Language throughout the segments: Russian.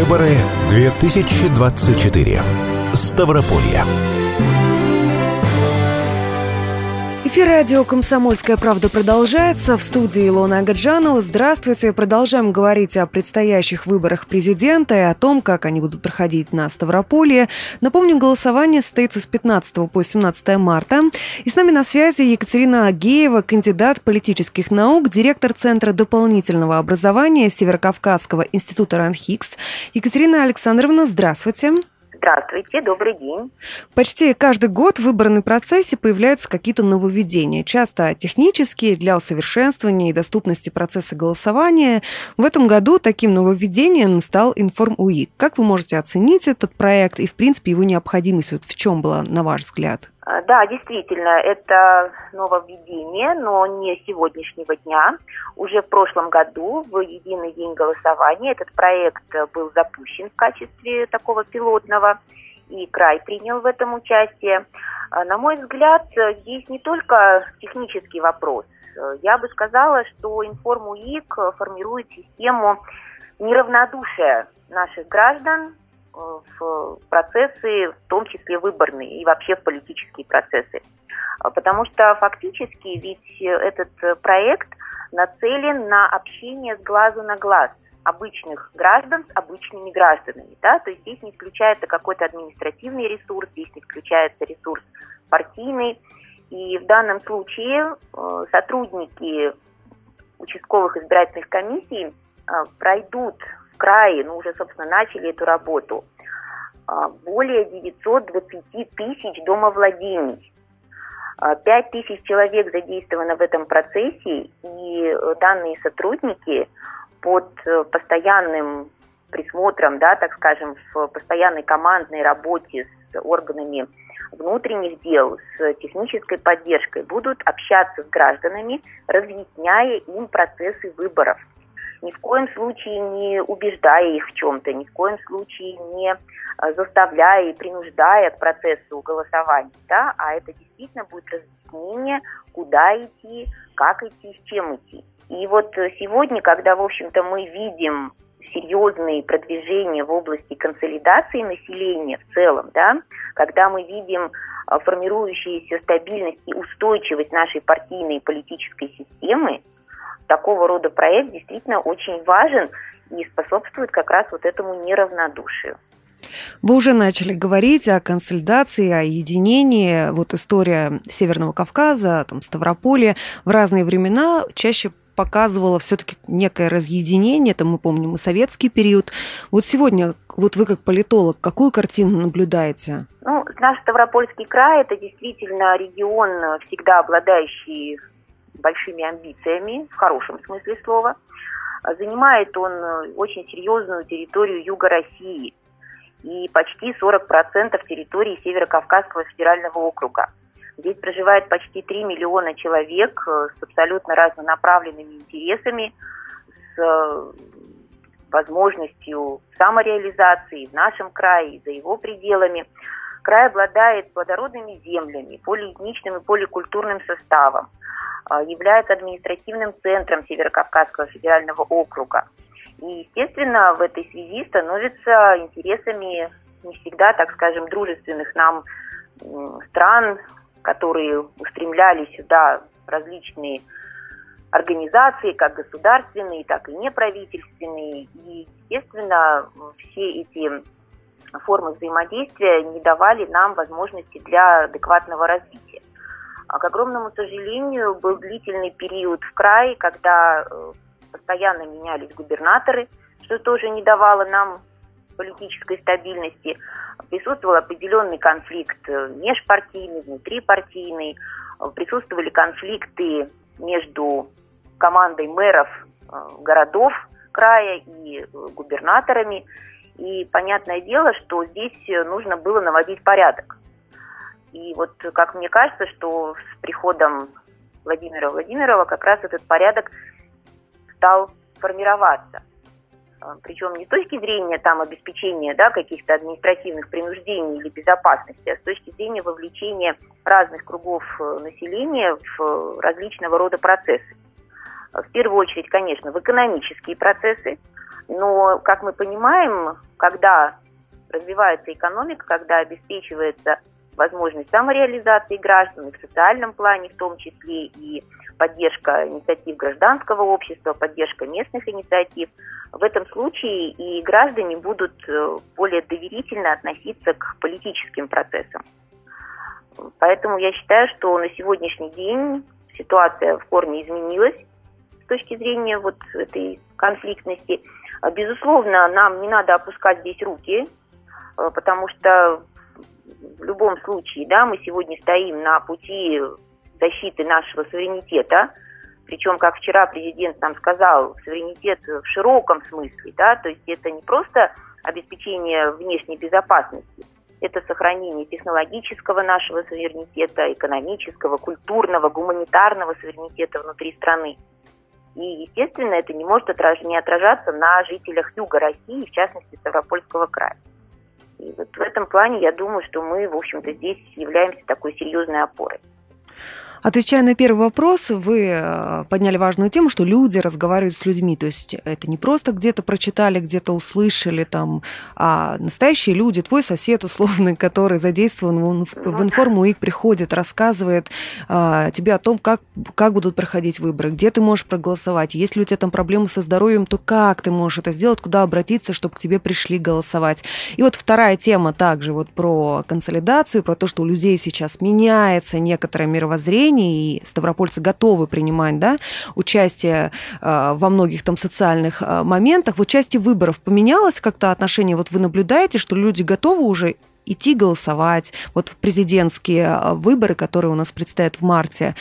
Выборы 2024. Ставрополье. Эфир радио «Комсомольская правда» продолжается. В студии Илона Агаджанова. Здравствуйте. Продолжаем говорить о предстоящих выборах президента и о том, как они будут проходить на Ставрополье. Напомню, голосование состоится с 15 по 17 марта. И с нами на связи Екатерина Агеева, кандидат политических наук, директор Центра дополнительного образования Северо-Кавказского института РАНХиГС. Екатерина Александровна, здравствуйте. Здравствуйте, добрый день. Почти каждый год в выборном процессе появляются какие-то нововведения, часто технические, для усовершенствования и доступности процесса голосования. В этом году таким нововведением стал ИнформУИК. Как вы можете оценить этот проект и, в принципе, его необходимость? Вот в чем была, на ваш взгляд? Да, действительно, это нововведение, но не сегодняшнего дня. Уже в прошлом году, в единый день голосования, этот проект был запущен в качестве такого пилотного, и край принял в этом участие. На мой взгляд, здесь не только технический вопрос. Я бы сказала, что ИнформУИК формирует систему неравнодушия наших граждан в процессы, в том числе выборные и вообще в политические процессы. Потому что фактически ведь этот проект нацелен на общение с глазу на глаз обычных граждан с обычными гражданами. Да? То есть здесь не включается какой-то административный ресурс, здесь не включается ресурс партийный. И в данном случае сотрудники участковых избирательных комиссий пройдут в крае, уже, собственно, начали эту работу, более 920 тысяч домовладений. 5 тысяч человек задействовано в этом процессе, и данные сотрудники под постоянным присмотром, так скажем, в постоянной командной работе с органами внутренних дел, с технической поддержкой будут общаться с гражданами, разъясняя им процессы выборов. Ни в коем случае не убеждая их в чем-то, ни в коем случае не заставляя и принуждая к процессу голосования, а это действительно будет разъяснение, куда идти, как идти, с чем идти. И вот сегодня, когда, в общем-то, мы видим серьезные продвижения в области консолидации населения в целом, когда мы видим формирующуюся стабильность и устойчивость нашей партийной и политической системы, такого рода проект действительно очень важен и способствует как раз вот этому неравнодушию. Вы уже начали говорить о консолидации, о единении. Вот история Северного Кавказа, Ставрополья в разные времена чаще показывала все-таки некое разъединение. Это мы помним и советский период. Вот сегодня вы как политолог какую картину наблюдаете? Наш Ставропольский край – это действительно регион, всегда обладающий большими амбициями, в хорошем смысле слова. Занимает он очень серьезную территорию юга России и почти 40% территории Северо-Кавказского федерального округа. Здесь проживает почти 3 миллиона человек с абсолютно разнонаправленными интересами, с возможностью самореализации в нашем крае и за его пределами. Край обладает плодородными землями, полиэтничным и поликультурным составом, является административным центром Северо-Кавказского федерального округа. И, естественно, в этой связи становится интересами не всегда, так скажем, дружественных нам стран, которые устремляли сюда различные организации, как государственные, так и неправительственные. И, естественно, все эти формы взаимодействия не давали нам возможности для адекватного развития. К огромному сожалению, был длительный период в крае, когда постоянно менялись губернаторы, что тоже не давало нам политической стабильности. Присутствовал определенный конфликт межпартийный, внутрипартийный, присутствовали конфликты между командой мэров городов края и губернаторами. И понятное дело, что здесь нужно было наводить порядок. И вот, как мне кажется, что с приходом Владимира Владимирова как раз этот порядок стал формироваться. Причем не с точки зрения обеспечения каких-то административных принуждений или безопасности, а с точки зрения вовлечения разных кругов населения в различного рода процессы. В первую очередь, конечно, в экономические процессы, Но, как мы понимаем, когда развивается экономика, когда обеспечивается возможность самореализации граждан, и в социальном плане в том числе, и поддержка инициатив гражданского общества, поддержка местных инициатив, в этом случае и граждане будут более доверительно относиться к политическим процессам. Поэтому я считаю, что на сегодняшний день ситуация в корне изменилась с точки зрения вот этой конфликтности. Безусловно, нам не надо опускать здесь руки, потому что в любом случае, да, мы сегодня стоим на пути защиты нашего суверенитета. Причем, как вчера президент нам сказал, суверенитет в широком смысле, да, то есть это не просто обеспечение внешней безопасности, это сохранение технологического нашего суверенитета, экономического, культурного, гуманитарного суверенитета внутри страны. И, естественно, это не может не отражаться на жителях юга России, в частности, Ставропольского края. И вот в этом плане, я думаю, что мы, в общем-то, здесь являемся такой серьезной опорой. Отвечая на первый вопрос, вы подняли важную тему, что люди разговаривают с людьми. То есть это не просто где-то прочитали, где-то услышали, там, а настоящие люди, твой сосед условный, который задействован в ИнформУИК, приходит, рассказывает тебе о том, как будут проходить выборы, где ты можешь проголосовать. Если у тебя там проблемы со здоровьем, то как ты можешь это сделать, куда обратиться, чтобы к тебе пришли голосовать. И вот вторая тема также вот про консолидацию, про то, что у людей сейчас меняется некоторое мировоззрение, и ставропольцы готовы принимать, да, участие во многих там социальных моментах. В части выборов поменялось как-то отношение? Вот вы наблюдаете, что люди готовы уже идти голосовать? Вот в президентские выборы, которые у нас предстоят в марте,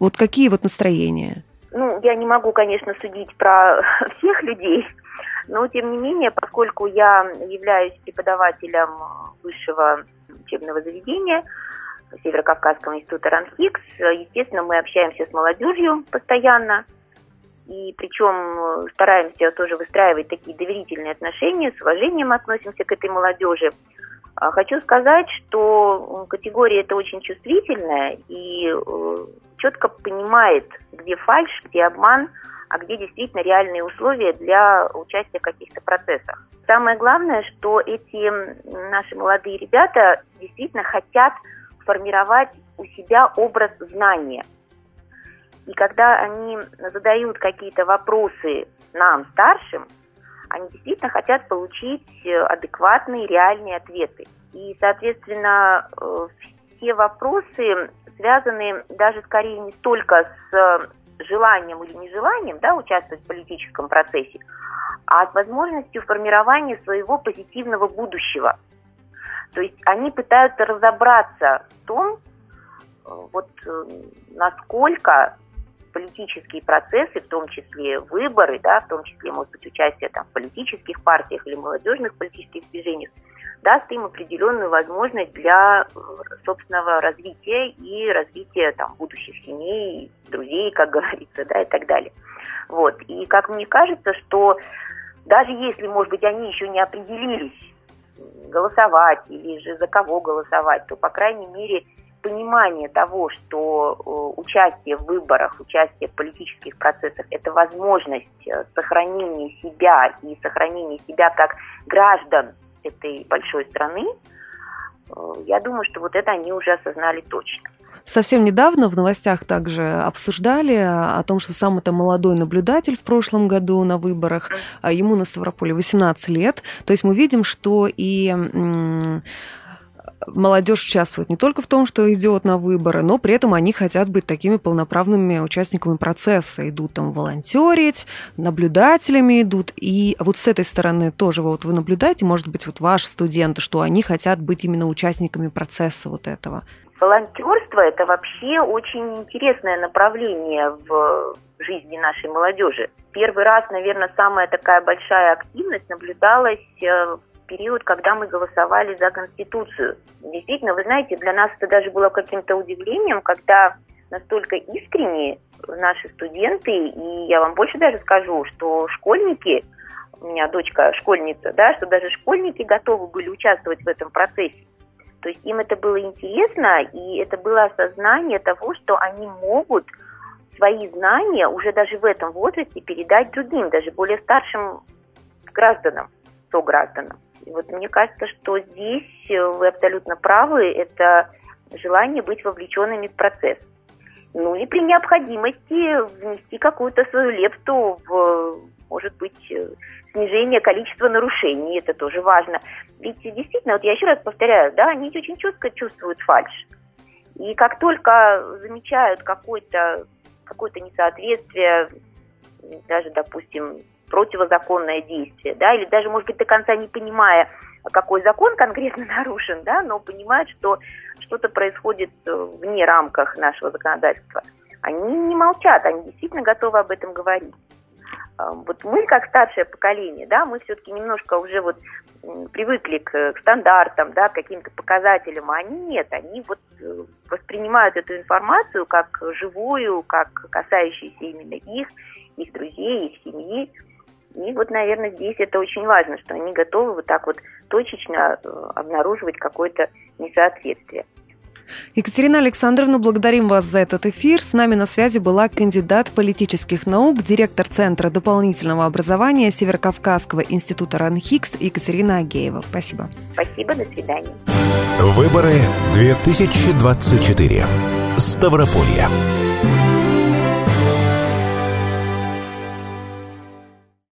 вот какие вот настроения? Ну, я не могу, конечно, судить про всех людей, но, тем не менее, поскольку я являюсь преподавателем высшего учебного заведения Северо-Кавказского института РАНХиГС, естественно, мы общаемся с молодежью постоянно, и причем стараемся тоже выстраивать такие доверительные отношения, с уважением относимся к этой молодежи. Хочу сказать, что категория эта очень чувствительная и четко понимает, где фальшь, где обман, а где действительно реальные условия для участия в каких-то процессах. Самое главное, что эти наши молодые ребята действительно хотят формировать у себя образ знания. И когда они задают какие-то вопросы нам, старшим, они действительно хотят получить адекватные, реальные ответы. И, соответственно, все вопросы связаны даже скорее не столько с желанием или нежеланием, да, участвовать в политическом процессе, а с возможностью формирования своего позитивного будущего. То есть они пытаются разобраться в том, вот, насколько политические процессы, в том числе выборы, да, в том числе, может быть, участие там, в политических партиях или молодежных политических движениях, даст им определенную возможность для собственного развития и развития там, будущих семей, друзей, как говорится, да, и так далее. Вот. И как мне кажется, что даже если, может быть, они еще не определились, голосовать или же за кого голосовать, то, по крайней мере, понимание того, что участие в выборах, участие в политических процессах – это возможность сохранения себя и сохранения себя как граждан этой большой страны, я думаю, что вот это они уже осознали точно. Совсем недавно в новостях также обсуждали о том, что сам-то молодой наблюдатель в прошлом году на выборах, ему на Ставрополе 18 лет. То есть мы видим, что и молодежь участвует не только в том, что идет на выборы, но при этом они хотят быть такими полноправными участниками процесса. Идут там волонтерить, наблюдателями идут. И вот с этой стороны тоже вот вы наблюдаете, может быть, вот ваши студенты, что они хотят быть именно участниками процесса вот этого. Волонтерство – это вообще очень интересное направление в жизни нашей молодежи. Первый раз, наверное, самая такая большая активность наблюдалась в период, когда мы голосовали за Конституцию. Действительно, вы знаете, для нас это даже было каким-то удивлением, когда настолько искренне наши студенты, и я вам больше даже скажу, что школьники, у меня дочка школьница, да, что даже школьники готовы были участвовать в этом процессе. То есть им это было интересно, и это было осознание того, что они могут свои знания уже даже в этом возрасте передать другим, даже более старшим гражданам, согражданам. И вот мне кажется, что здесь вы абсолютно правы, это желание быть вовлеченными в процесс. Ну и при необходимости внести какую-то свою лепту в, может быть, снижение количества нарушений, это тоже важно. Ведь действительно, вот я еще раз повторяю, да, они очень четко чувствуют фальшь. И как только замечают какое-то несоответствие, даже, допустим, противозаконное действие, да, или даже, может быть, до конца не понимая, какой закон конкретно нарушен, да, но понимают, что что-то происходит вне рамках нашего законодательства, они не молчат, они действительно готовы об этом говорить. Вот мы, как старшее поколение, да, мы все-таки немножко уже вот привыкли к стандартам, да, к каким-то показателям, а они нет, они вот воспринимают эту информацию как живую, как касающуюся именно их друзей, их семьи. И вот, наверное, здесь это очень важно, что они готовы вот так вот точечно обнаруживать какое-то несоответствие. Екатерина Александровна, благодарим вас за этот эфир. С нами на связи была кандидат политических наук, директор Центра дополнительного образования Северо-Кавказского института РАНХиГС Екатерина Агеева. Спасибо. Спасибо, до свидания. Выборы 2024. Ставрополье.